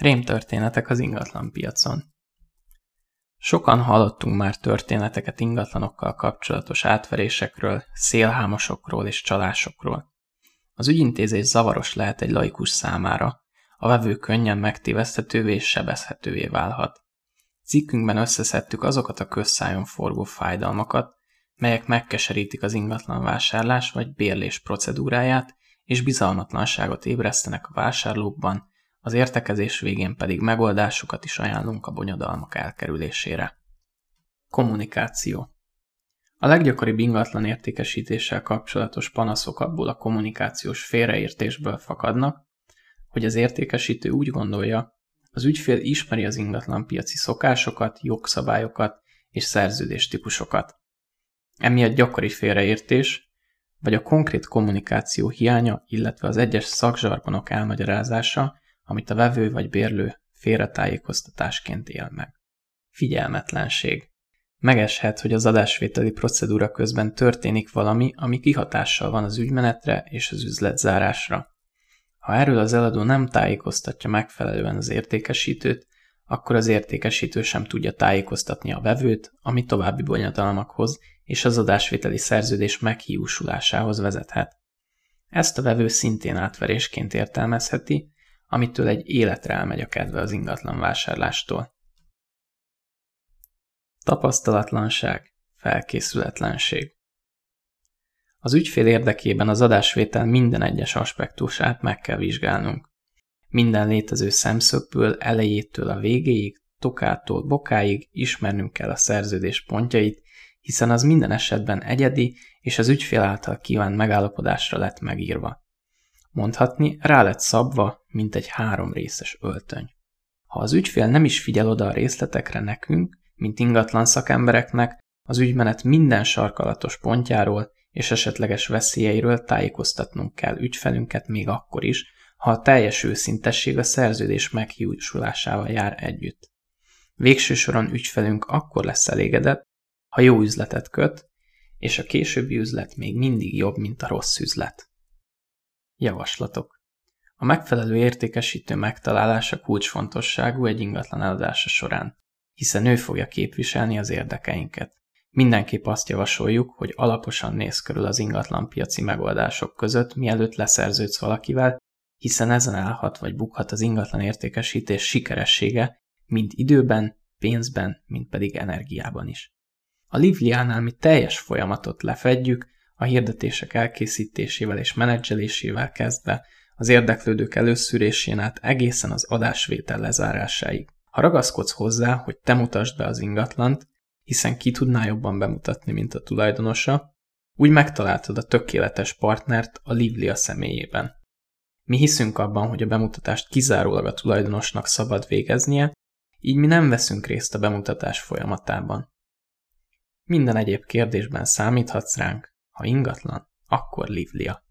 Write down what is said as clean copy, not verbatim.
Rémtörténetek az ingatlanpiacon. Sokan hallottunk már történeteket ingatlanokkal kapcsolatos átverésekről, szélhámosokról és csalásokról. Az ügyintézés zavaros lehet egy laikus számára, a vevő könnyen megtéveszthetővé és sebezhetővé válhat. Cikkünkben összeszedtük azokat a közszájon forgó fájdalmakat, melyek megkeserítik az ingatlanvásárlás vagy bérlés procedúráját, és bizalmatlanságot ébresztenek a vásárlókban, az értekezés végén pedig megoldásokat is ajánlunk a bonyodalmak elkerülésére. Kommunikáció. A leggyakoribb ingatlan értékesítéssel kapcsolatos panaszok abból a kommunikációs félreértésből fakadnak, hogy az értékesítő úgy gondolja, az ügyfél ismeri az ingatlanpiaci szokásokat, jogszabályokat és szerződéstípusokat. Emiatt gyakori félreértés, vagy a konkrét kommunikáció hiánya, illetve az egyes szakzsargonok elmagyarázása, amit a vevő vagy bérlő félretájékoztatásként él meg. Figyelmetlenség. Megeshet, hogy az adásvételi procedúra közben történik valami, ami kihatással van az ügymenetre és az üzletzárásra. Ha erről az eladó nem tájékoztatja megfelelően az értékesítőt, akkor az értékesítő sem tudja tájékoztatni a vevőt, ami további bonyodalmakhoz és az adásvételi szerződés meghiúsulásához vezethet. Ezt a vevő szintén átverésként értelmezheti, amitől egy életre elmegy a kedve az ingatlanvásárlástól. Tapasztalatlanság, felkészületlenség. Az ügyfél érdekében az adásvétel minden egyes aspektusát meg kell vizsgálnunk. Minden létező szemszögből, elejétől a végéig, tokától bokáig ismernünk kell a szerződés pontjait, hiszen az minden esetben egyedi és az ügyfél által kívánt megállapodásra lett megírva. Mondhatni, rá lett szabva, mint egy 3 részes öltöny. Ha az ügyfél nem is figyel oda a részletekre nekünk, mint ingatlan szakembereknek, az ügymenet minden sarkalatos pontjáról és esetleges veszélyeiről tájékoztatnunk kell ügyfelünket még akkor is, ha a teljes őszintesség a szerződés meghiúsulásával jár együtt. Végső soron ügyfelünk akkor lesz elégedett, ha jó üzletet köt, és a későbbi üzlet még mindig jobb, mint a rossz üzlet. Javaslatok. A megfelelő értékesítő megtalálása kulcsfontosságú egy ingatlan eladása során, hiszen ő fogja képviselni az érdekeinket. Mindenképp azt javasoljuk, hogy alaposan nézz körül az ingatlanpiaci megoldások között, mielőtt leszerződsz valakivel, hiszen ezen állhat vagy bukhat az ingatlan értékesítés sikeressége, mind időben, pénzben, mind pedig energiában is. A Livliánál mi teljes folyamatot lefedjük, a hirdetések elkészítésével és menedzselésével kezdve, az érdeklődők előszűrésén át egészen az adásvétel lezárásáig. Ha ragaszkodsz hozzá, hogy te mutasd be az ingatlant, hiszen ki tudná jobban bemutatni, mint a tulajdonosa, úgy megtaláltad a tökéletes partnert a Livlia személyében. Mi hiszünk abban, hogy a bemutatást kizárólag a tulajdonosnak szabad végeznie, így mi nem veszünk részt a bemutatás folyamatában. Minden egyéb kérdésben számíthatsz ránk, ha ingatlan, akkor Livlia.